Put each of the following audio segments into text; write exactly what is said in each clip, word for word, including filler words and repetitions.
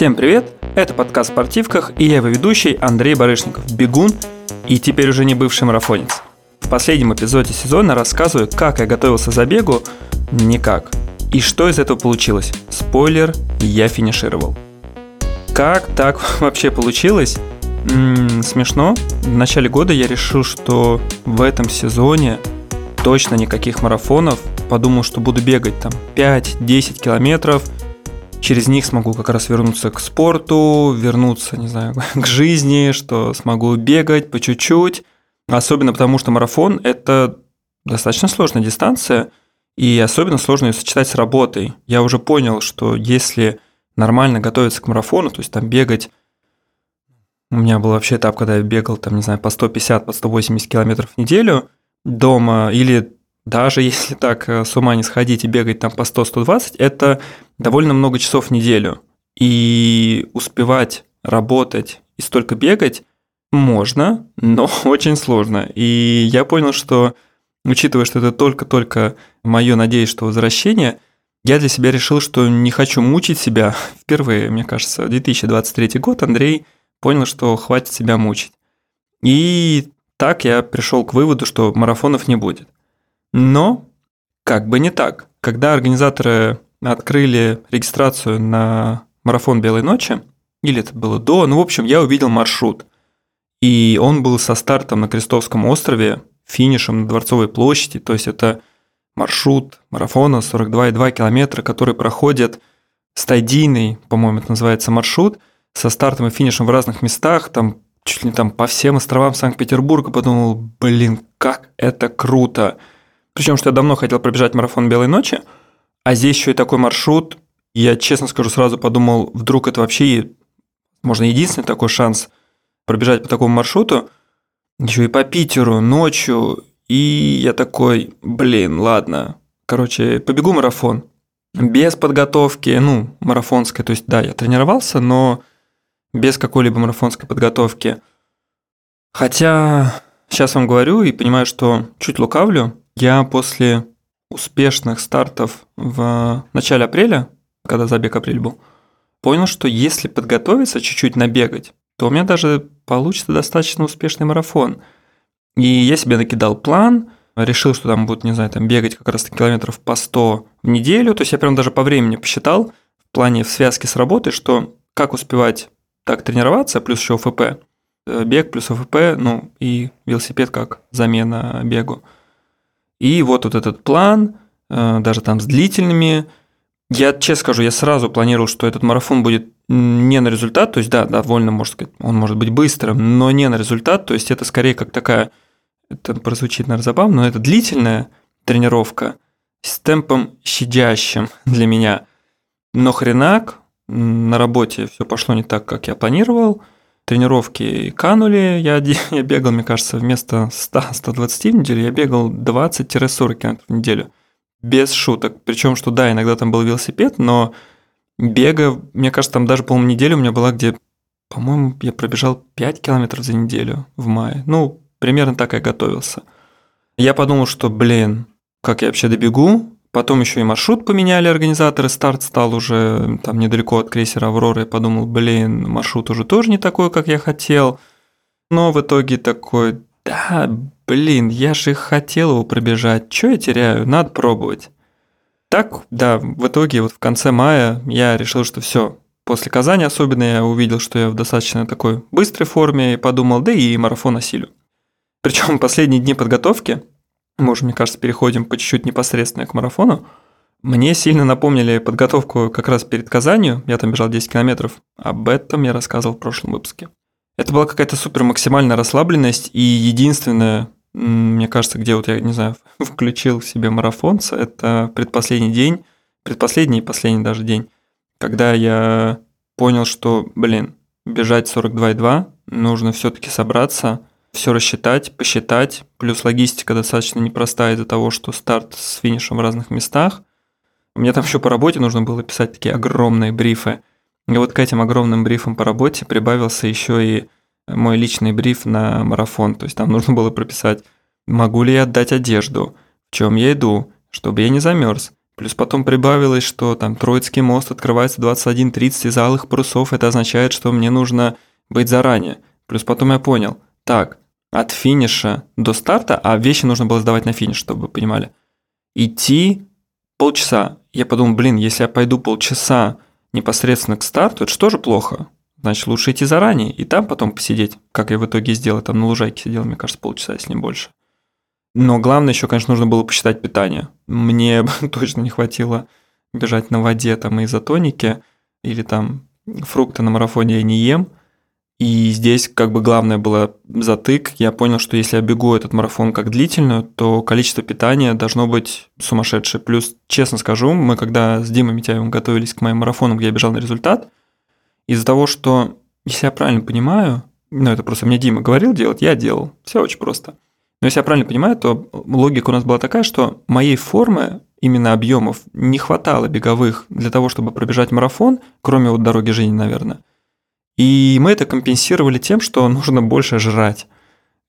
Всем привет! Это подкаст «Спортивках» и я его ведущий Андрей Барышников, бегун и теперь уже не бывший марафонец. В последнем эпизоде сезона рассказываю, как я готовился к забегу, никак. И что из этого получилось? Спойлер, я финишировал. Как так вообще получилось? М-м, смешно. В начале года я решил, что в этом сезоне точно никаких марафонов. Подумал, что буду бегать там пять-десять километров. Через них смогу как раз вернуться к спорту, вернуться, не знаю, к жизни, что смогу бегать по чуть-чуть. Особенно потому, что марафон – это достаточно сложная дистанция, и особенно сложно ее сочетать с работой. Я уже понял, что если нормально готовиться к марафону, то есть там бегать... У меня был вообще этап, когда я бегал, там, не знаю, по сто пятьдесят, по сто восемьдесят километров в неделю дома, или... Даже если так с ума не сходить и бегать там по сто-сто двадцать, это довольно много часов в неделю. И успевать работать и столько бегать можно, но очень сложно. И я понял, что, учитывая, что это только-только мое, надеюсь, что возвращение, я для себя решил, что не хочу мучить себя. Впервые, мне кажется, две тысячи двадцать третий год Андрей понял, что хватит себя мучить. И так я пришел к выводу, что марафонов не будет. Но как бы не так. Когда организаторы открыли регистрацию на марафон «Белые ночи», или это было до, ну, в общем, я увидел маршрут. И он был со стартом на Крестовском острове, финишем на Дворцовой площади. То есть это маршрут марафона сорок два и два километра, который проходит стадийный, по-моему, это называется маршрут, со стартом и финишем в разных местах, там чуть ли там по всем островам Санкт-Петербурга. Подумал, блин, как это круто. Причем, что я давно хотел пробежать марафон «Белой ночи», а здесь еще и такой маршрут. Я, честно скажу, сразу подумал, вдруг это вообще, можно, единственный такой шанс пробежать по такому маршруту. Еще и по Питеру, ночью. И я такой, блин, ладно. Короче, побегу марафон. Без подготовки, ну, марафонской. То есть, да, я тренировался, но без какой-либо марафонской подготовки. Хотя, сейчас вам говорю и понимаю, что чуть лукавлю. Я после успешных стартов в начале апреля, когда забег апрель был, понял, что если подготовиться, чуть-чуть набегать, то у меня даже получится достаточно успешный марафон. И я себе накидал план, решил, что там будут, не знаю, там бегать как раз километров по сто в неделю. То есть я прям даже по времени посчитал в плане в связке с работой, что как успевать так тренироваться, плюс еще ОФП, бег плюс ОФП, ну и велосипед как замена бегу. И вот, вот этот план, даже там с длительными. Я, честно скажу, я сразу планировал, что этот марафон будет не на результат, то есть, да, довольно, можно сказать, он может быть быстрым, но не на результат, то есть это скорее как такая, это прозвучит, наверное, забавно, но это длительная тренировка с темпом щадящим для меня. Но хренак, на работе все пошло не так, как я планировал, тренировки канули, я, я бегал, мне кажется, вместо ста-ста двадцати в неделю, я бегал двадцать-сорок километров в неделю, без шуток. Причем, что да, иногда там был велосипед, но бега, мне кажется, там даже, по-моему, неделя у меня была, где, по-моему, я пробежал пять километров за неделю в мае. Ну, примерно так я готовился. Я подумал, что, блин, как я вообще добегу? Потом еще и маршрут поменяли организаторы, старт стал уже там недалеко от крейсера «Аврора», я подумал, блин, маршрут уже тоже не такой, как я хотел. Но в итоге такой, да, блин, я же хотел его пробежать, что я теряю, надо пробовать. Так, да, в итоге вот в конце мая я решил, что все. После Казани особенно я увидел, что я в достаточно такой быстрой форме, и подумал, да и марафон осилю. Причем последние дни подготовки, мы уже, мне кажется, переходим по чуть-чуть непосредственно к марафону. Мне сильно напомнили подготовку как раз перед Казанью. Я там бежал десять километров. Об этом я рассказывал в прошлом выпуске. Это была какая-то супер максимальная расслабленность. И единственное, мне кажется, где вот я, не знаю, включил в себе марафонца, это предпоследний день, предпоследний и последний даже день, когда я понял, что, блин, бежать сорок два и два, нужно все-таки собраться, все рассчитать, посчитать, плюс логистика достаточно непростая из-за того, что старт с финишем в разных местах. Мне там еще по работе нужно было писать такие огромные брифы. И вот к этим огромным брифам по работе прибавился еще и мой личный бриф на марафон. То есть там нужно было прописать, могу ли я отдать одежду, в чем я иду, чтобы я не замерз, Плюс потом прибавилось, что там Троицкий мост открывается в двадцать один тридцать из Алых Парусов. Это означает, что мне нужно быть заранее. Плюс потом я понял, так, от финиша до старта, а вещи нужно было сдавать на финиш, чтобы вы понимали, идти полчаса. Я подумал, блин, если я пойду полчаса непосредственно к старту, это же тоже плохо. Значит, лучше идти заранее и там потом посидеть, как я в итоге сделал. Там на лужайке сидел, мне кажется, полчаса, если не больше. Но главное еще, конечно, нужно было посчитать питание. Мне точно не хватило бежать на воде там и изотоники, или там фрукты на марафоне я не ем. И здесь как бы главное было затык. Я понял, что если я бегу этот марафон как длительную, то количество питания должно быть сумасшедшее. Плюс, честно скажу, мы когда с Димой Митяевым готовились к моим марафонам, где я бежал на результат, из-за того, что, если я правильно понимаю, ну это просто мне Дима говорил делать, я делал. Все очень просто. Но если я правильно понимаю, то логика у нас была такая, что моей формы, именно объемов, не хватало беговых для того, чтобы пробежать марафон, кроме вот «Дороги жизни», наверное. И мы это компенсировали тем, что нужно больше жрать.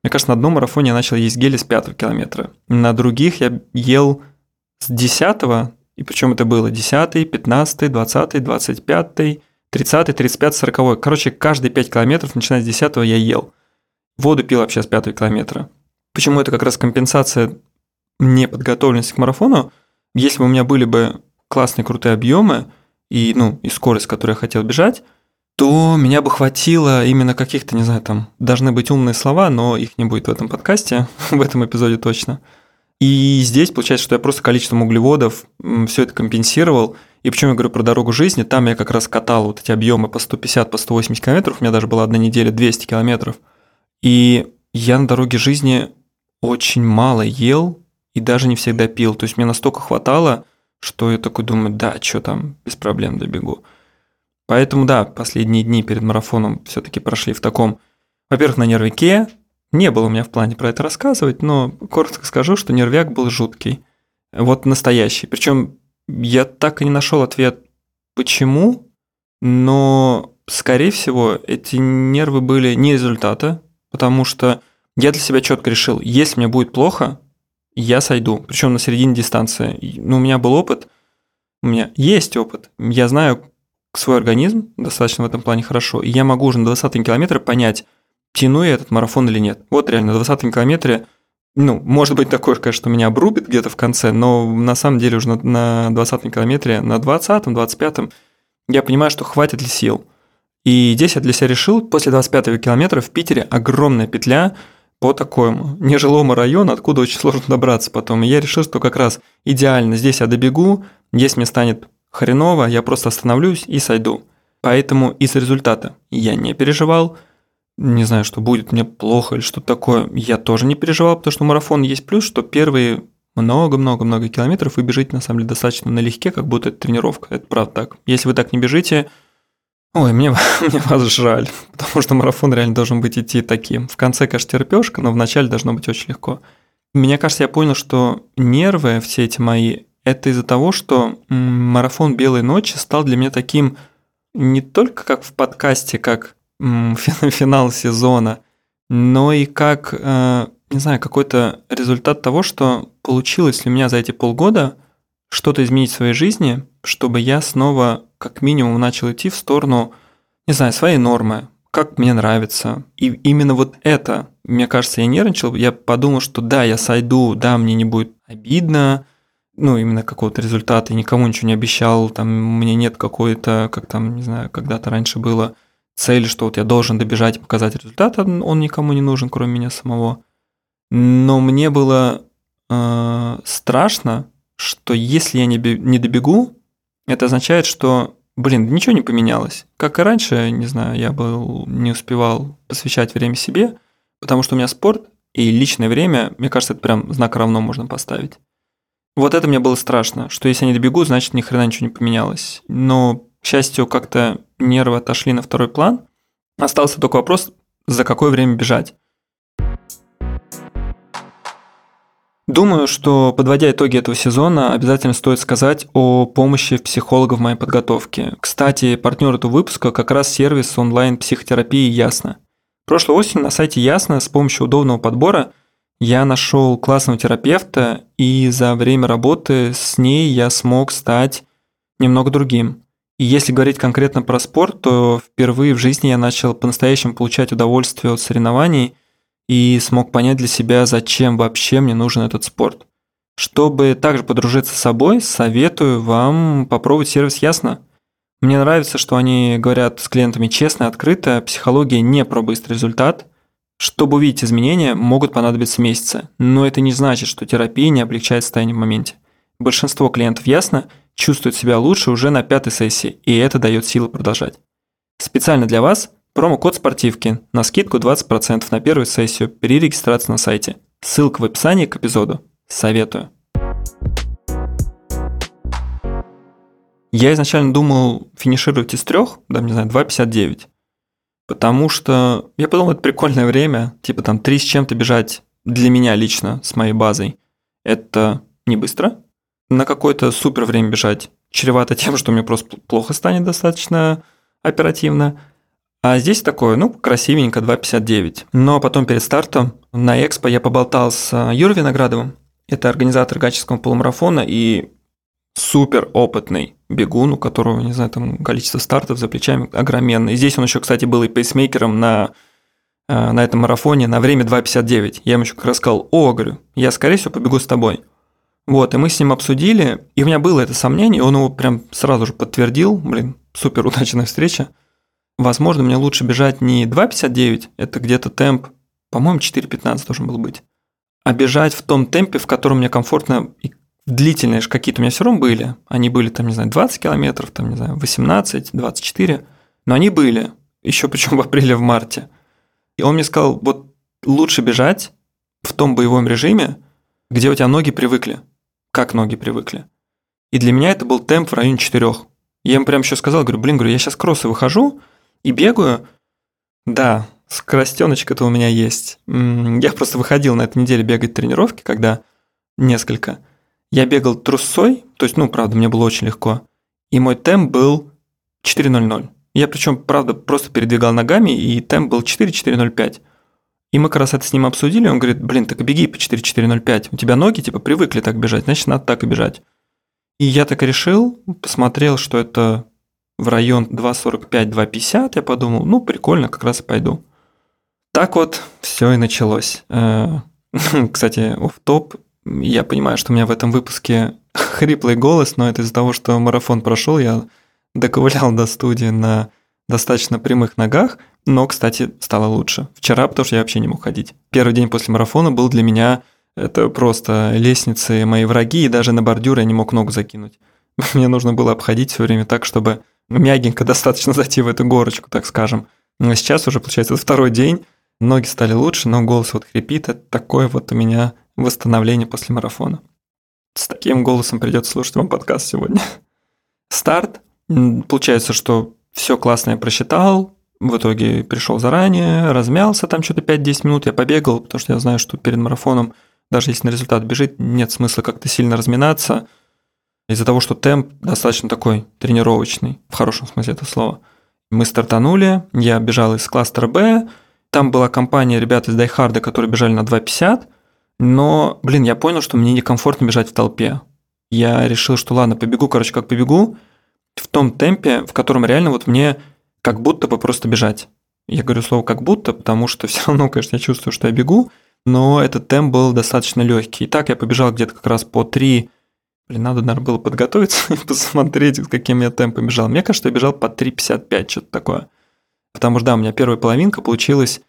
Мне кажется, на одном марафоне я начал есть гели с пятого километра. На других я ел с десятого, и причем это было десятый, пятнадцатый, двадцатый, двадцать пятый, тридцатый, тридцать пятый, сороковой. Короче, каждые пять километров, начиная с десятого, я ел. Воду пил вообще с пятого километра. Почему это как раз компенсация неподготовленности к марафону? Если бы у меня были бы классные крутые объемы и, ну, и скорость, которую я хотел бежать, то меня бы хватило именно каких-то, не знаю, там, должны быть умные слова, но их не будет в этом подкасте, в этом эпизоде точно. И здесь получается, что я просто количеством углеводов все это компенсировал. И почему я говорю про «Дорогу жизни», там я как раз катал вот эти объемы по сто пятьдесят, по сто восемьдесят километров, у меня даже была одна неделя двести километров. И я на «Дороге жизни» очень мало ел и даже не всегда пил. То есть мне настолько хватало, что я такой думаю, да, что там, без проблем добегу. Поэтому, да, последние дни перед марафоном все-таки прошли в таком, во-первых, на нервике. Не было у меня в плане про это рассказывать, но коротко скажу, что нервяк был жуткий. Вот настоящий. Причем я так и не нашел ответ, почему, но, скорее всего, эти нервы были не результата, потому что я для себя четко решил, если мне будет плохо, я сойду. Причем на середине дистанции. Ну, у меня был опыт, у меня есть опыт, я знаю свой организм достаточно в этом плане хорошо, и я могу уже на двадцатом километре понять, тяну я этот марафон или нет. Вот реально, на двадцатом километре, ну, может быть такое, конечно, что меня обрубит где-то в конце, но на самом деле уже на, на двадцатом километре, на двадцатом, двадцать пятом, я понимаю, что хватит ли сил. И здесь я для себя решил, после двадцать пятого километра в Питере огромная петля по такому нежилому району, откуда очень сложно добраться потом. И я решил, что как раз идеально здесь я добегу, здесь мне станет хреново, я просто остановлюсь и сойду. Поэтому из результата я не переживал, не знаю, что будет мне плохо или что-то такое, я тоже не переживал, потому что марафон есть плюс, что первые много-много-много километров вы бежите, на самом деле, достаточно налегке, как будто это тренировка, это правда так. Если вы так не бежите, ой, мне, мне вас жаль, потому что марафон реально должен быть идти таким. В конце, конечно, терпёшка, но вначале должно быть очень легко. Мне кажется, я понял, что нервы все эти мои, это из-за того, что марафон «Белые ночи» стал для меня таким не только как в подкасте, как финал сезона, но и как, не знаю, какой-то результат того, что получилось ли у меня за эти полгода что-то изменить в своей жизни, чтобы я снова как минимум начал идти в сторону, не знаю, своей нормы, как мне нравится. И именно вот это, мне кажется, я нервничал, я подумал, что да, я сойду, да, мне не будет обидно, ну, именно какого-то результата, я никому ничего не обещал, там, у меня нет какой-то, как там, не знаю, когда-то раньше было, цель, что вот я должен добежать и показать результат, он никому не нужен, кроме меня самого. Но мне было э, страшно, что если я не, не добегу, это означает, что, блин, ничего не поменялось. Как и раньше, не знаю, я был, не успевал посвящать время себе, потому что у меня спорт и личное время, мне кажется, это прям знак равно можно поставить. Вот это мне было страшно, что если я не добегу, значит, ни хрена ничего не поменялось. Но, к счастью, как-то нервы отошли на второй план. Остался только вопрос, за какое время бежать. Думаю, что, подводя итоги этого сезона, обязательно стоит сказать о помощи психолога в моей подготовке. Кстати, партнер этого выпуска как раз сервис онлайн-психотерапии «Ясно». Прошлой осенью на сайте «Ясно» с помощью удобного подбора Я нашел классного терапевта, и за время работы с ней я смог стать немного другим. И если говорить конкретно про спорт, то впервые в жизни я начал по-настоящему получать удовольствие от соревнований и смог понять для себя, зачем вообще мне нужен этот спорт. Чтобы также подружиться с собой, советую вам попробовать сервис «Ясно». Мне нравится, что они говорят с клиентами честно, открыто, психология не про быстрый результат. Чтобы увидеть изменения, могут понадобиться месяцы, но это не значит, что терапия не облегчает состояние в моменте. Большинство клиентов «Ясно» чувствуют себя лучше уже на пятой сессии, и это дает силы продолжать. Специально для вас промокод «Спортивки» на скидку двадцать процентов на первую сессию при регистрации на сайте. Ссылка в описании к эпизоду. Советую. Я изначально думал финишировать из трех, да, не знаю, два пятьдесят девять, потому что я подумал, это прикольное время, типа там три с чем-то бежать для меня лично с моей базой. Это не быстро. На какое-то супер время бежать чревато тем, что мне просто плохо станет достаточно оперативно. А здесь такое, ну, красивенько, два пятьдесят девять. Но потом перед стартом на экспо я поболтал с Юрой Виноградовым. Это организатор гатчинского полумарафона и супер опытный бегун, у которого, не знаю, там количество стартов за плечами огроменное. И здесь он еще, кстати, был и пейсмейкером на, на этом марафоне на время два пятьдесят девять. Я ему еще как раз сказал: о, говорю, я, скорее всего, побегу с тобой. Вот, и мы с ним обсудили, и у меня было это сомнение, и он его прям сразу же подтвердил. Блин, супер удачная встреча. Возможно, мне лучше бежать не два пятьдесят девять, это где-то темп, по-моему, четыре пятнадцать должен был быть, а бежать в том темпе, в котором мне комфортно, и длительные же какие-то у меня все равно были. Они были, там, не знаю, двадцать километров, там, не знаю, восемнадцать, двадцать четыре, но они были, еще причем в апреле, в марте. И он мне сказал: вот лучше бежать в том боевом режиме, где у тебя ноги привыкли. Как ноги привыкли. И для меня это был темп в районе четырех. Я ему прям еще сказал, говорю, блин, говорю, я сейчас кроссы выхожу и бегаю. Да, скоростеночка-то у меня есть. Я просто выходил на этой неделе бегать тренировки, когда несколько. Я бегал трусцой, то есть, ну, правда, мне было очень легко. И мой темп был четыре ноль ноль. Я причем, правда, просто передвигал ногами, и темп был четыре четыре ноль пять. И мы как раз это с ним обсудили, он говорит: блин, так и беги по четыре четыре ноль пять, у тебя ноги типа привыкли так бежать, значит, надо так и бежать. И я так и решил, посмотрел, что это в район два сорок пять - два пятьдесят, я подумал, ну, прикольно, как раз и пойду. Так вот все и началось. Кстати, офф-топ, я понимаю, что у меня в этом выпуске хриплый голос, но это из-за того, что марафон прошел, я доковылял до студии на достаточно прямых ногах, но, кстати, стало лучше. Вчера, потому что я вообще не мог ходить. Первый день после марафона был для меня, это просто лестницы мои враги, и даже на бордюр я не мог ногу закинуть. Мне нужно было обходить все время так, чтобы мягенько достаточно зайти в эту горочку, так скажем. А сейчас уже, получается, второй день, ноги стали лучше, но голос вот хрипит, это такое вот у меня восстановление после марафона. С таким голосом придется слушать вам подкаст сегодня. Старт. Получается, что все классно я просчитал, в итоге пришел заранее, размялся там что-то пять-десять минут, я побегал, потому что я знаю, что перед марафоном, даже если на результат бежит, нет смысла как-то сильно разминаться, из-за того, что темп достаточно такой тренировочный, в хорошем смысле этого слова. Мы стартанули, я бежал из кластера Б, там была компания ребят из Дайхарда, которые бежали на два пятьдесят, но, блин, я понял, что мне некомфортно бежать в толпе. Я решил, что ладно, побегу, короче, как побегу, в том темпе, в котором реально вот мне... как будто бы просто бежать. Я говорю слово «как будто», потому что все равно, конечно, я чувствую, что я бегу, но этот темп был достаточно легкий. И так я побежал где-то как раз по три... Блин, надо, наверное, было подготовиться и посмотреть, каким я темпом бежал. Мне кажется, я бежал по три пятьдесят пять, что-то такое. Потому что, да, у меня первая половинка получилась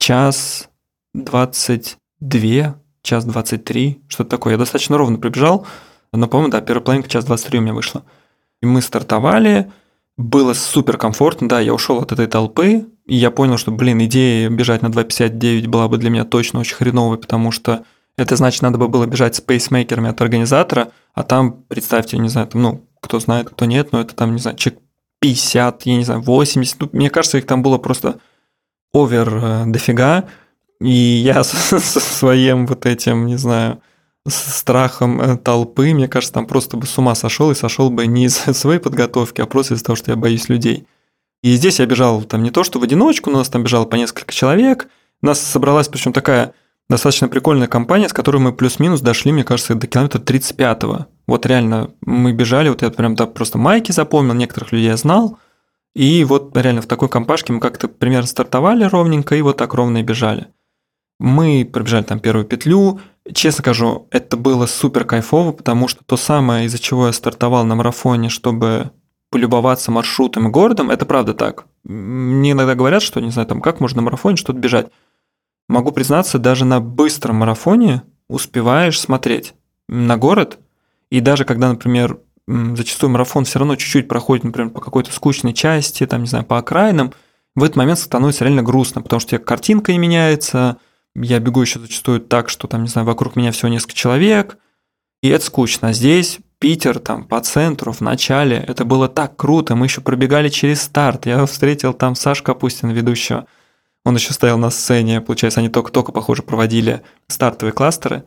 час двадцать два, час двадцать три, что-то такое. Я достаточно ровно пробежал, но, по-моему, да, первая половинка час двадцать три у меня вышла. И мы стартовали... Было супер комфортно, да, я ушел от этой толпы, и я понял, что, блин, идея бежать на два пятьдесят девять была бы для меня точно очень хреновой, потому что это значит, надо бы было бежать с пейсмейкерами от организатора, а там, представьте, не знаю, там, ну, кто знает, кто нет, но это там, не знаю, человек пятьдесят, я не знаю, восемьдесят, ну, мне кажется, их там было просто овер дофига, и я со своим вот этим, не знаю... с страхом толпы, мне кажется, там просто бы с ума сошел, и сошел бы не из-за своей подготовки, а просто из-за того, что я боюсь людей. И здесь я бежал там не то, что в одиночку, но нас там бежало по несколько человек, нас собралась причем такая достаточно прикольная компания, с которой мы плюс-минус дошли, мне кажется, до километра тридцать пятого. Вот реально мы бежали, вот я прям так просто майки запомнил, некоторых людей я знал, и вот реально в такой компашке мы как-то примерно стартовали ровненько и вот так ровно и бежали. Мы пробежали там первую петлю. Честно скажу, это было супер кайфово, потому что то самое, из-за чего я стартовал на марафоне, чтобы полюбоваться маршрутом и городом, это правда так. Мне иногда говорят, что, не знаю, там, как можно на марафоне что-то бежать. Могу признаться, даже на быстром марафоне успеваешь смотреть на город, и даже когда, например, зачастую марафон все равно чуть-чуть проходит, например, по какой-то скучной части, там, не знаю, по окраинам, в этот момент становится реально грустно, потому что у тебя картинка и меняется. Я бегу еще зачастую так, что там, не знаю, вокруг меня всего несколько человек, и это скучно. А здесь Питер, там, по центру, в начале, это было так круто, мы еще пробегали через старт. Я встретил там Сашка Пустина, ведущего. Он еще стоял на сцене, получается, они только-только, похоже, проводили стартовые кластеры.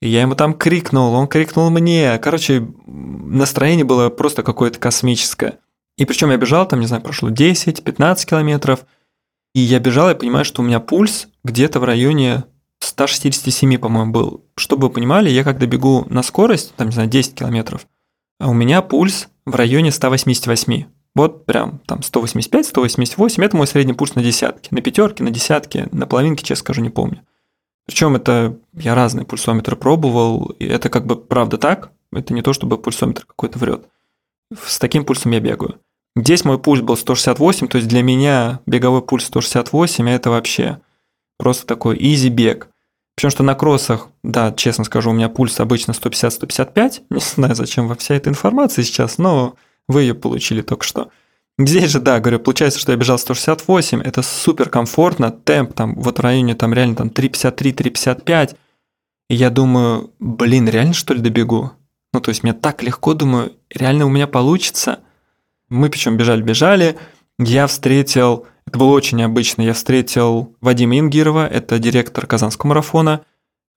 И я ему там крикнул, он крикнул мне. Короче, настроение было просто какое-то космическое. И причем я бежал, там, не знаю, прошло десять-пятнадцать километров, и я бежал, я понимаю, что у меня пульс где-то в районе сто шестьдесят семь, по-моему, был. Чтобы вы понимали, я когда бегу на скорость, там, не знаю, десять километров, а у меня пульс в районе сто восемьдесят восемь. Вот прям там сто восемьдесят пять - сто восемьдесят восемь, это мой средний пульс на десятке, на пятерке, на десятке, на половинке, честно скажу, не помню. Причем это я разные пульсометры пробовал, и это как бы правда так, это не то, чтобы пульсометр какой-то врет. С таким пульсом я бегаю. Здесь мой пульс был сто шестьдесят восемь, то есть для меня беговой пульс сто шестьдесят восемь, это вообще просто такой изи бег. Причем что на кроссах, да, честно скажу, у меня пульс обычно сто пятьдесят - сто пятьдесят пять, не знаю, зачем во вся эта информация сейчас, но вы ее получили только что. Здесь же, да, говорю, получается, что я бежал сто шестьдесят восемь, это супер комфортно, темп там вот в районе там реально там три пятьдесят три - три пятьдесят пять, и я думаю, блин, реально что ли добегу? Ну то есть мне так легко, думаю, реально у меня получится. Мы причем бежали-бежали, я встретил, это было очень необычно, я встретил Вадима Янгирова, это директор Казанского марафона.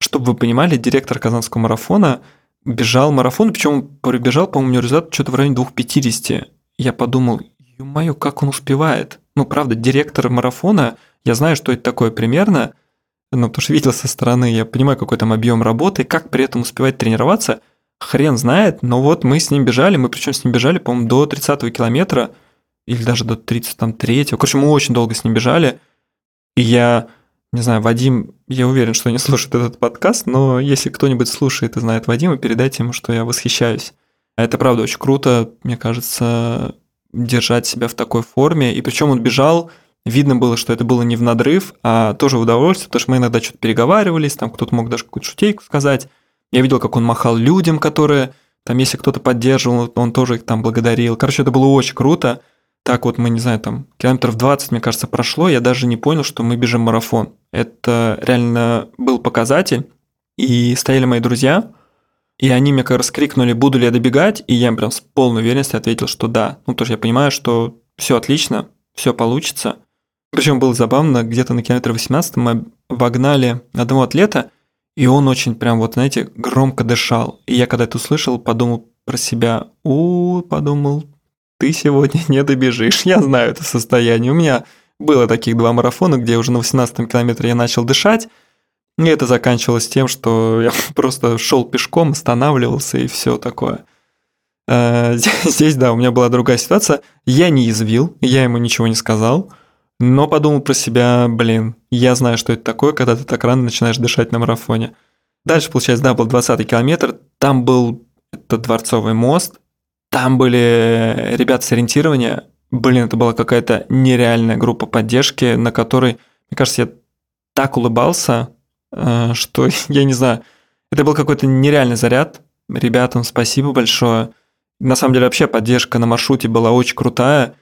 Чтобы вы понимали, директор Казанского марафона бежал марафон, причем пробежал, по-моему, у него результат что-то в районе двести пятьдесят. Я подумал, ё-моё, как он успевает? Ну, правда, директор марафона, я знаю, что это такое примерно, ну, потому что видел со стороны, я понимаю, какой там объем работы, как при этом успевать тренироваться, хрен знает, но вот мы с ним бежали, мы причем с ним бежали, по-моему, до тридцатого километра, или даже до тридцать третьего, короче, мы очень долго с ним бежали, и я, не знаю, Вадим, я уверен, что не слушает этот подкаст, но если кто-нибудь слушает и знает Вадима, передайте ему, что я восхищаюсь. А это правда очень круто, мне кажется, держать себя в такой форме, и причем он бежал, видно было, что это было не в надрыв, а тоже в удовольствие, потому что мы иногда что-то переговаривались, там кто-то мог даже какую-то шутейку сказать. Я видел, как он махал людям, которые, там, если кто-то поддерживал, он тоже их там благодарил. Короче, это было очень круто. Так вот мы, не знаю, там, километров двадцать, мне кажется, прошло, я даже не понял, что мы бежим марафон. Это реально был показатель. И стояли мои друзья, и они мне как раз крикнули, буду ли я добегать, и я им прям с полной уверенностью ответил, что да. Ну, потому что я понимаю, что все отлично, все получится. Причем было забавно, где-то на километре восемнадцатом мы обогнали одного атлета, и он очень прям, вот, знаете, громко дышал. И я, когда это услышал, подумал про себя, у подумал, ты сегодня не добежишь. Я знаю это состояние. У меня было таких два марафона, где уже на восемнадцатом километре я начал дышать. И это заканчивалось тем, что я просто шел пешком, останавливался и все такое. Здесь, да, у меня была другая ситуация. Я не язвил, я ему ничего не сказал. Но подумал про себя, блин, я знаю, что это такое, когда ты так рано начинаешь дышать на марафоне. Дальше, получается, да, был двадцатый километр, там был этот Дворцовый мост, там были ребята с ориентирования, блин, это была какая-то нереальная группа поддержки, на которой, мне кажется, я так улыбался, что, я не знаю, это был какой-то нереальный заряд, ребятам спасибо большое. На самом деле, вообще поддержка на маршруте была очень крутая.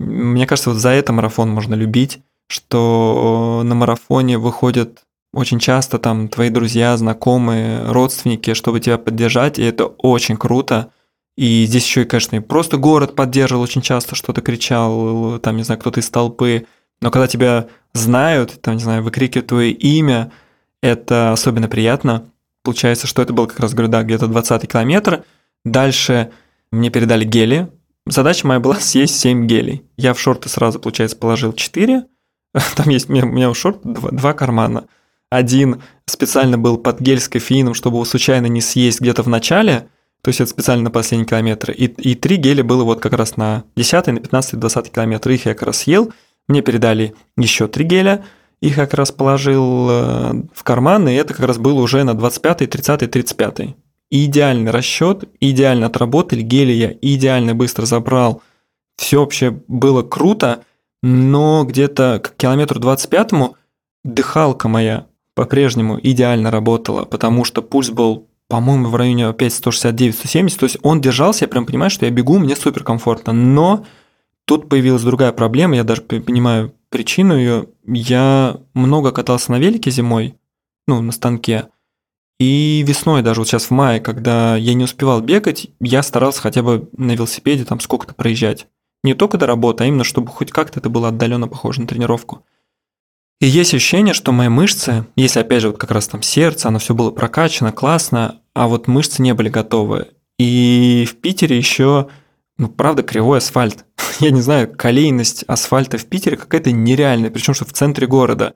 Мне кажется, вот за это марафон можно любить, что на марафоне выходят очень часто там твои друзья, знакомые, родственники, чтобы тебя поддержать, и это очень круто. И здесь еще, и, конечно, и просто город поддерживал очень часто, что-то кричал, там, не знаю, кто-то из толпы. Но когда тебя знают, там, не знаю, выкрикивают твое имя, это особенно приятно. Получается, что это был как раз, говорю, да, где-то двадцатый километр. Дальше мне передали гели. Задача моя была съесть семь гелей. Я в шорты сразу, получается, положил четыре. Там есть у меня, у меня у шорт два кармана. Один специально был под гель-кофеином, чтобы его случайно не съесть где-то в начале, то есть это специально на последние километры. И, и три геля было вот как раз на десятый, на пятнадцатый, двадцатый километр. Их я как раз съел. Мне передали еще три геля. Их как раз положил в карман, и это как раз было уже на двадцать пятый, тридцатый, тридцать пятый. Идеальный расчет, идеально отработали гели, я идеально быстро забрал. Все вообще было круто, но где-то к километру двадцать пятому дыхалка моя по-прежнему идеально работала, потому что пульс был, по-моему, в районе опять сто шестьдесят девять - сто семьдесят, то есть он держался, я прям понимаю, что я бегу, мне суперкомфортно, но тут появилась другая проблема, я даже понимаю причину ее. Я много катался на велике зимой, ну, на станке, и весной даже, вот сейчас в мае, когда я не успевал бегать, я старался хотя бы на велосипеде там сколько-то проезжать. Не только до работы, а именно, чтобы хоть как-то это было отдаленно похоже на тренировку. И есть ощущение, что мои мышцы, если опять же вот как раз там сердце, оно все было прокачано, классно, а вот мышцы не были готовы. И в Питере еще, ну, правда, кривой асфальт. Я не знаю, колейность асфальта в Питере какая-то нереальная, причем что в центре города.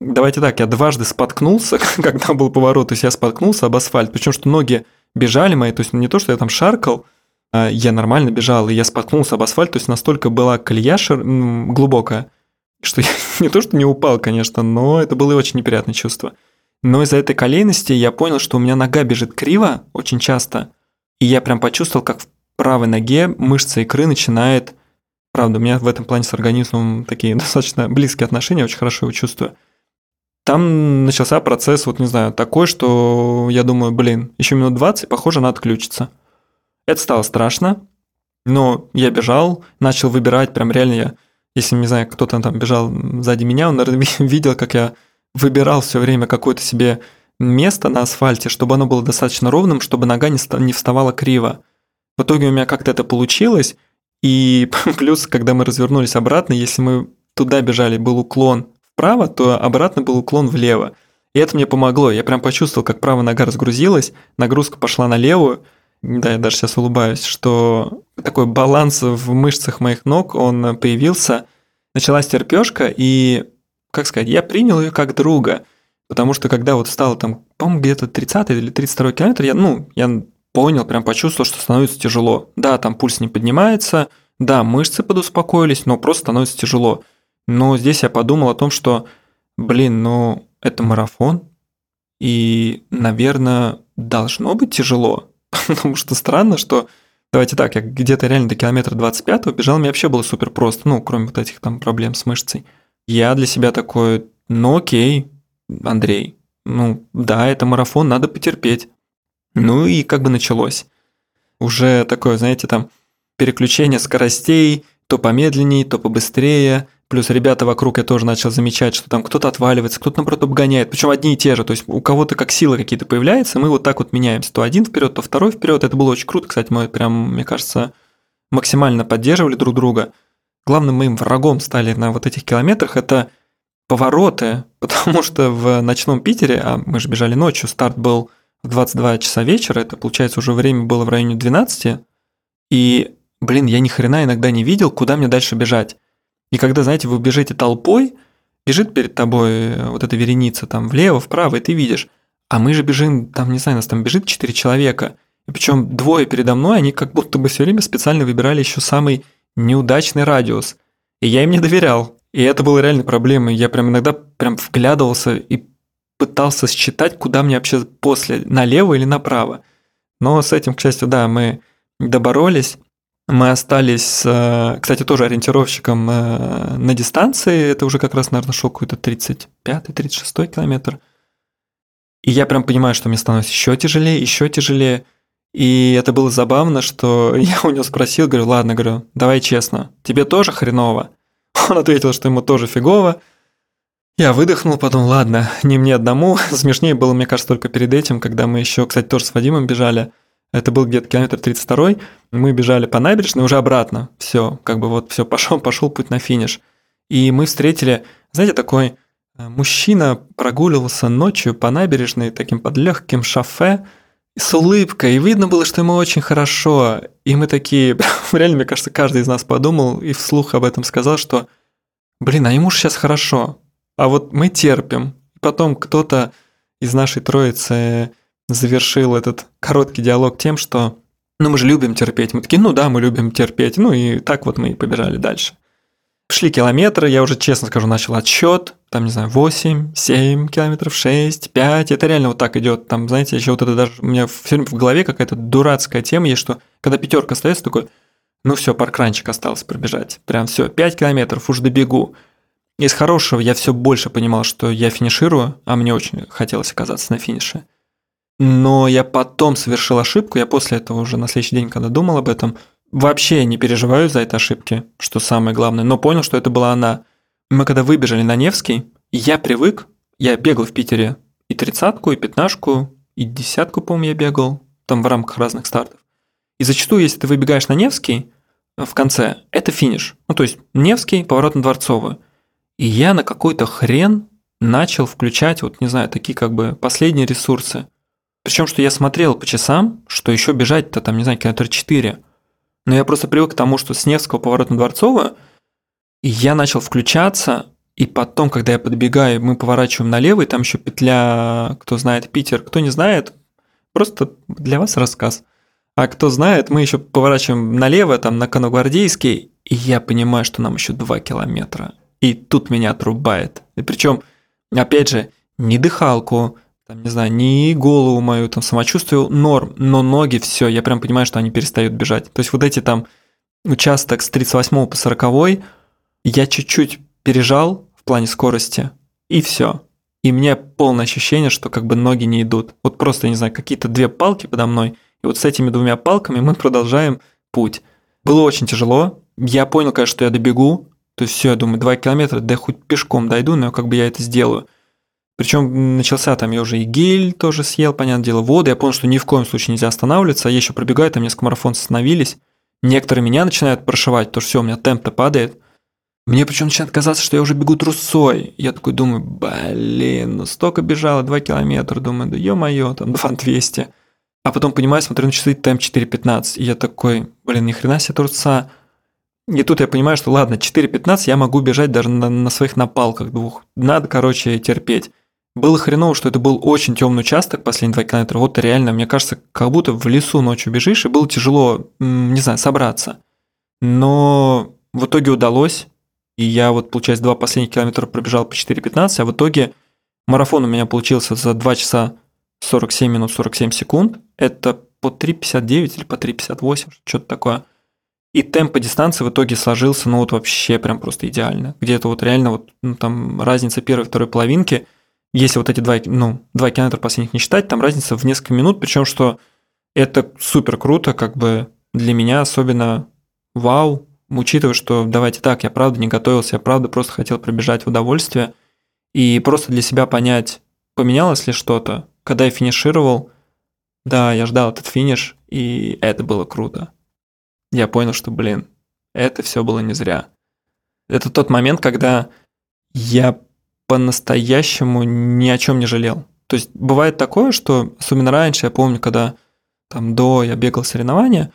Давайте так, я дважды споткнулся, когда был поворот, то есть я споткнулся об асфальт, причем что ноги бежали мои, то есть не то, что я там шаркал, а я нормально бежал, и я споткнулся об асфальт, то есть настолько была колея шир... глубокая, что я не то, что не упал, конечно, но это было очень неприятное чувство. Но из-за этой колейности я понял, что у меня нога бежит криво очень часто, и я прям почувствовал, как в правой ноге мышца икры начинает... Правда, у меня в этом плане с организмом такие достаточно близкие отношения, очень хорошо его чувствую. Там начался процесс, вот не знаю, такой, что я думаю, блин, еще минут двадцать, похоже, надо отключиться. Это стало страшно, но я бежал, начал выбирать, прям реально я... Если, не знаю, кто-то там бежал сзади меня, он, наверное, видел, как я выбирал все время какое-то себе место на асфальте, чтобы оно было достаточно ровным, чтобы нога не вставала криво. В итоге у меня как-то это получилось, и плюс, когда мы развернулись обратно, если мы туда бежали, был уклон вправо, то обратно был уклон влево. И это мне помогло, я прям почувствовал, как правая нога разгрузилась, нагрузка пошла на левую, да, я даже сейчас улыбаюсь, что такой баланс в мышцах моих ног, он появился, началась терпёжка, и, как сказать, я принял ее как друга, потому что когда вот стало там, по-моему, где-то тридцатый или тридцать второй километр, я, ну, я понял, прям почувствовал, что становится тяжело. Да, там пульс не поднимается, да, мышцы подуспокоились, но просто становится тяжело. Но здесь я подумал о том, что, блин, ну, это марафон, и, наверное, должно быть тяжело. Потому что странно, что, давайте так, я где-то реально до километра двадцать пятого бежал, мне вообще было супер просто, ну, кроме вот этих там проблем с мышцей. Я для себя такой, ну окей, Андрей, ну да, это марафон, надо потерпеть. Ну и как бы началось. Уже такое, знаете, там переключение скоростей, то помедленнее, то побыстрее. Плюс ребята вокруг, я тоже начал замечать, что там кто-то отваливается, кто-то наоборот обгоняет, причем одни и те же, то есть у кого-то как силы какие-то появляются, мы вот так вот меняемся, то один вперед, то второй вперед. Это было очень круто, кстати, мы прям, мне кажется, максимально поддерживали друг друга. Главным моим врагом стали на вот этих километрах это повороты, потому что в ночном Питере, а мы же бежали ночью, старт был в двадцать два часа вечера, это, получается, уже время было в районе двенадцати, и, блин, я ни хрена иногда не видел, куда мне дальше бежать. И когда, знаете, вы бежите толпой, бежит перед тобой вот эта вереница там влево, вправо, и ты видишь. А мы же бежим, там, не знаю, нас там бежит четыре человека. И причем двое передо мной, они как будто бы все время специально выбирали еще самый неудачный радиус. И я им не доверял. И это было реально проблемой. Я прям иногда прям вглядывался и пытался считать, куда мне вообще после, налево или направо. Но с этим, к счастью, да, мы доборолись. Мы остались, кстати, тоже ориентировщиком на дистанции, это уже как раз, наверное, шел какой-то тридцать пятый - тридцать шестой километр. И я прям понимаю, что мне становится еще тяжелее, еще тяжелее. И это было забавно, что я у него спросил, говорю, ладно, говорю, давай честно, тебе тоже хреново? Он ответил, что ему тоже фигово. Я выдохнул, потом, ладно, не мне одному. Смешнее было, мне кажется, только перед этим, когда мы еще, кстати, тоже с Вадимом бежали. Это был где-то километр тридцать второй, мы бежали по набережной уже обратно, все, как бы вот все, пошел, пошел путь на финиш. И мы встретили, знаете, такой мужчина прогуливался ночью по набережной таким под легким шофе с улыбкой, и видно было, что ему очень хорошо. И мы такие, реально, мне кажется, каждый из нас подумал и вслух об этом сказал, что, блин, а ему же сейчас хорошо, а вот мы терпим. Потом кто-то из нашей троицы завершил этот короткий диалог тем, что «ну мы же любим терпеть». Мы такие «ну да, мы любим терпеть». Ну и так вот мы и побежали дальше. Шли километры, я уже, честно скажу, начал отсчет, там, не знаю, восемь, семь километров, шесть, пять, это реально вот так идет. Там, знаете, еще вот это даже, у меня все время в голове какая-то дурацкая тема есть, что когда пятерка остается, такой, ну все, паркранчик остался пробежать, прям все, пять километров, уж добегу. Из хорошего я все больше понимал, что я финиширую, а мне очень хотелось оказаться на финише. Но я потом совершил ошибку, я после этого уже на следующий день, когда думал об этом, вообще не переживаю за эти ошибки, что самое главное, но понял, что это была она. Мы когда выбежали на Невский, я привык, я бегал в Питере и тридцатку, и пятнашку, и десятку, по-моему, я бегал, там в рамках разных стартов. И зачастую, если ты выбегаешь на Невский в конце, это финиш. Ну, то есть Невский, поворот на Дворцовую. И я на какой-то хрен начал включать, вот не знаю, такие как бы последние ресурсы. Причем, что я смотрел по часам, что еще бежать-то там, не знаю, километр четыре. Но я просто привык к тому, что с Невского поворот на Дворцовую, и я начал включаться, и потом, когда я подбегаю, мы поворачиваем налево, и там еще петля, кто знает Питер, кто не знает, просто для вас рассказ. А кто знает, мы еще поворачиваем налево, там на Коногвардейский, и я понимаю, что нам еще два километра. И тут меня отрубает. И причем, опять же, ни дыхалку, там, не знаю, ни голову мою, там, самочувствие норм, но ноги все, я прям понимаю, что они перестают бежать. То есть вот эти там участок с тридцать восьмого по сороковой я чуть-чуть пережал в плане скорости, и все. И мне полное ощущение, что как бы ноги не идут. Вот просто, я не знаю, какие-то две палки подо мной, и вот с этими двумя палками мы продолжаем путь. Было очень тяжело, я понял, конечно, что я добегу, то есть все, я думаю, два километра, да хоть пешком дойду, но как бы я это сделаю. Причем начался там, я уже и гель тоже съел, понятное дело, воду. Я понял, что ни в коем случае нельзя останавливаться. Я еще пробегаю, там несколько марафонцев остановились. Некоторые меня начинают прошивать, потому что все, у меня темп-то падает. Мне причем начинает казаться, что я уже бегу трусой. Я такой думаю, блин, ну столько бежало, два километра. Думаю, да ё-моё, там два двести. А потом понимаю, смотрю на часы, темп четыре пятнадцать. И я такой, блин, ни хрена себе трусца. И тут я понимаю, что ладно, четыре пятнадцать я могу бежать даже на, на своих напалках двух. Надо, короче, терпеть. Было хреново, что это был очень темный участок, последние два километра. Вот реально, мне кажется, как будто в лесу ночью бежишь, и было тяжело, не знаю, собраться. Но в итоге удалось, и я вот, получается, два последних километра пробежал по четыре пятнадцать, а в итоге марафон у меня получился за два часа сорок семь минут сорок семь секунд. Это по три пятьдесят девять или по три пятьдесят восемь, что-то такое. И темп по дистанции в итоге сложился, ну вот вообще прям просто идеально. Где-то вот реально вот ну, там разница первой и второй половинки – если вот эти два, ну, два километра последних не считать, там разница в несколько минут, причем что это супер круто, как бы для меня особенно вау, учитывая, что давайте так, я правда не готовился, я правда просто хотел пробежать в удовольствие и просто для себя понять, поменялось ли что-то. Когда я финишировал, да, я ждал этот финиш, и это было круто. Я понял, что, блин, это все было не зря. Это тот момент, когда я по-настоящему ни о чем не жалел. То есть бывает такое, что особенно раньше, я помню, когда там до я бегал соревнования,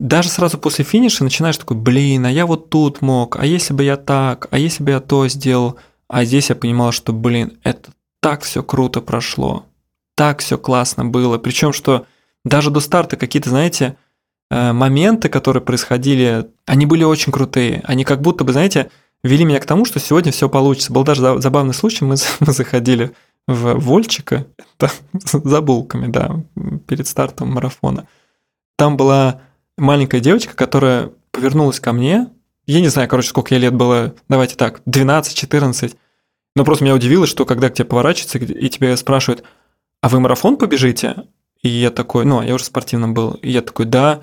даже сразу после финиша начинаешь такой, блин, а я вот тут мог, а если бы я так, а если бы я то сделал, а здесь я понимал, что, блин, это так все круто прошло, так все классно было, причем что даже до старта какие-то, знаете, моменты, которые происходили, они были очень крутые, они как будто бы, знаете, вели меня к тому, что сегодня все получится. Был даже забавный случай, мы, мы заходили в Вольчика там, за булками, да, перед стартом марафона. Там была маленькая девочка, которая повернулась ко мне. Я не знаю, короче, сколько ей лет было, давайте так, двенадцать-четырнадцать. Но просто меня удивило, что когда к тебе поворачиваются, и тебя спрашивают, а вы марафон побежите? И я такой, ну, я уже спортивным был. И я такой, да.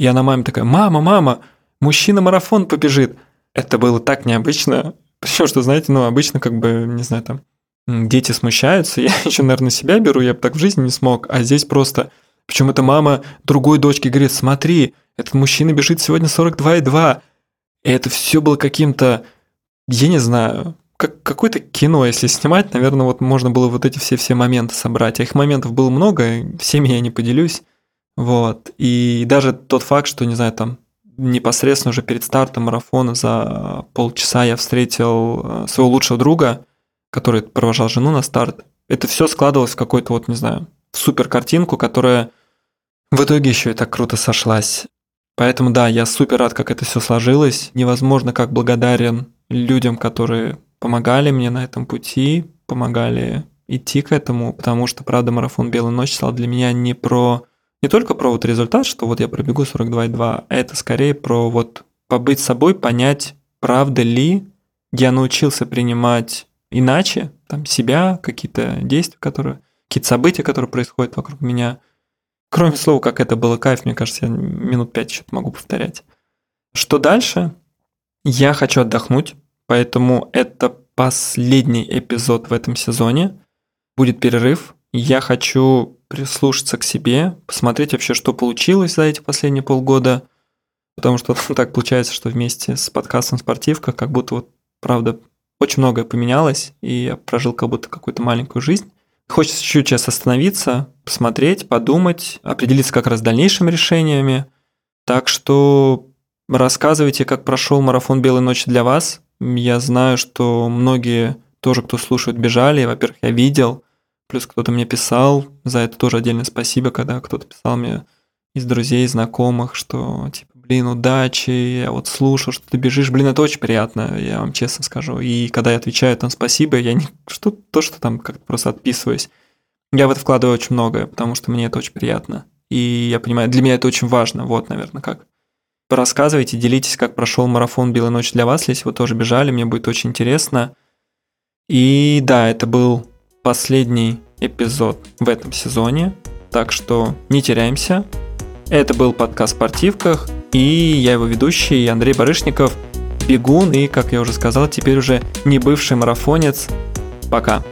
И она маме такая, мама, мама, мужчина марафон побежит. Это было так необычно, причем, что, знаете, ну, обычно, как бы, не знаю, там, дети смущаются, я еще, наверное, себя беру, я бы так в жизни не смог, а здесь просто, причем эта мама другой дочке говорит, смотри, этот мужчина бежит сегодня сорок два и два, и это все было каким-то, я не знаю, как какое-то кино, если снимать, наверное, вот можно было вот эти все-все моменты собрать, а их моментов было много, всеми я не поделюсь, вот, и даже тот факт, что, не знаю, там, непосредственно уже перед стартом марафона за полчаса я встретил своего лучшего друга, который провожал жену на старт. Это все складывалось в какую-то, вот, не знаю, супер картинку, которая в итоге еще и так круто сошлась. Поэтому да, я супер рад, как это все сложилось. Невозможно, как благодарен людям, которые помогали мне на этом пути, помогали идти к этому, потому что, правда, марафон «Белые ночи» стал для меня не про не только про вот результат, что вот я пробегу сорок два и два, а это скорее про вот побыть собой, понять, правда ли я научился принимать иначе там себя, какие-то действия, которые, какие-то события, которые происходят вокруг меня. Кроме слова, как это было кайф, мне кажется, я минут пять еще могу повторять. Что дальше? Я хочу отдохнуть, поэтому это последний эпизод в этом сезоне. Будет перерыв. Я хочу прислушаться к себе, посмотреть вообще, что получилось за эти последние полгода, потому что так получается, что вместе с подкастом «Спортивка» как будто вот, правда, очень многое поменялось, и я прожил как будто какую-то маленькую жизнь. Хочется чуть-чуть сейчас остановиться, посмотреть, подумать, определиться как раз с дальнейшими решениями. Так что рассказывайте, как прошел марафон «Белые ночи» для вас. Я знаю, что многие тоже, кто слушает, бежали. Во-первых, я видел, плюс кто-то мне писал. За это тоже отдельное спасибо, когда кто-то писал мне из друзей, знакомых, что типа, блин, удачи, я вот слушаю, что ты бежишь. Блин, это очень приятно, я вам честно скажу. И когда я отвечаю там спасибо, я не что, то, что там как-то просто отписываюсь. Я в это вкладываю очень многое, потому что мне это очень приятно. И я понимаю, для меня это очень важно. Вот, наверное, как. Рассказывайте, делитесь, как прошел марафон «Белая ночь» для вас, если вы тоже бежали, мне будет очень интересно. И да, это был последний эпизод в этом сезоне, так что не теряемся. Это был подкаст «Спортивках», и я его ведущий Андрей Барышников, бегун и, как я уже сказал, теперь уже не бывший марафонец. Пока!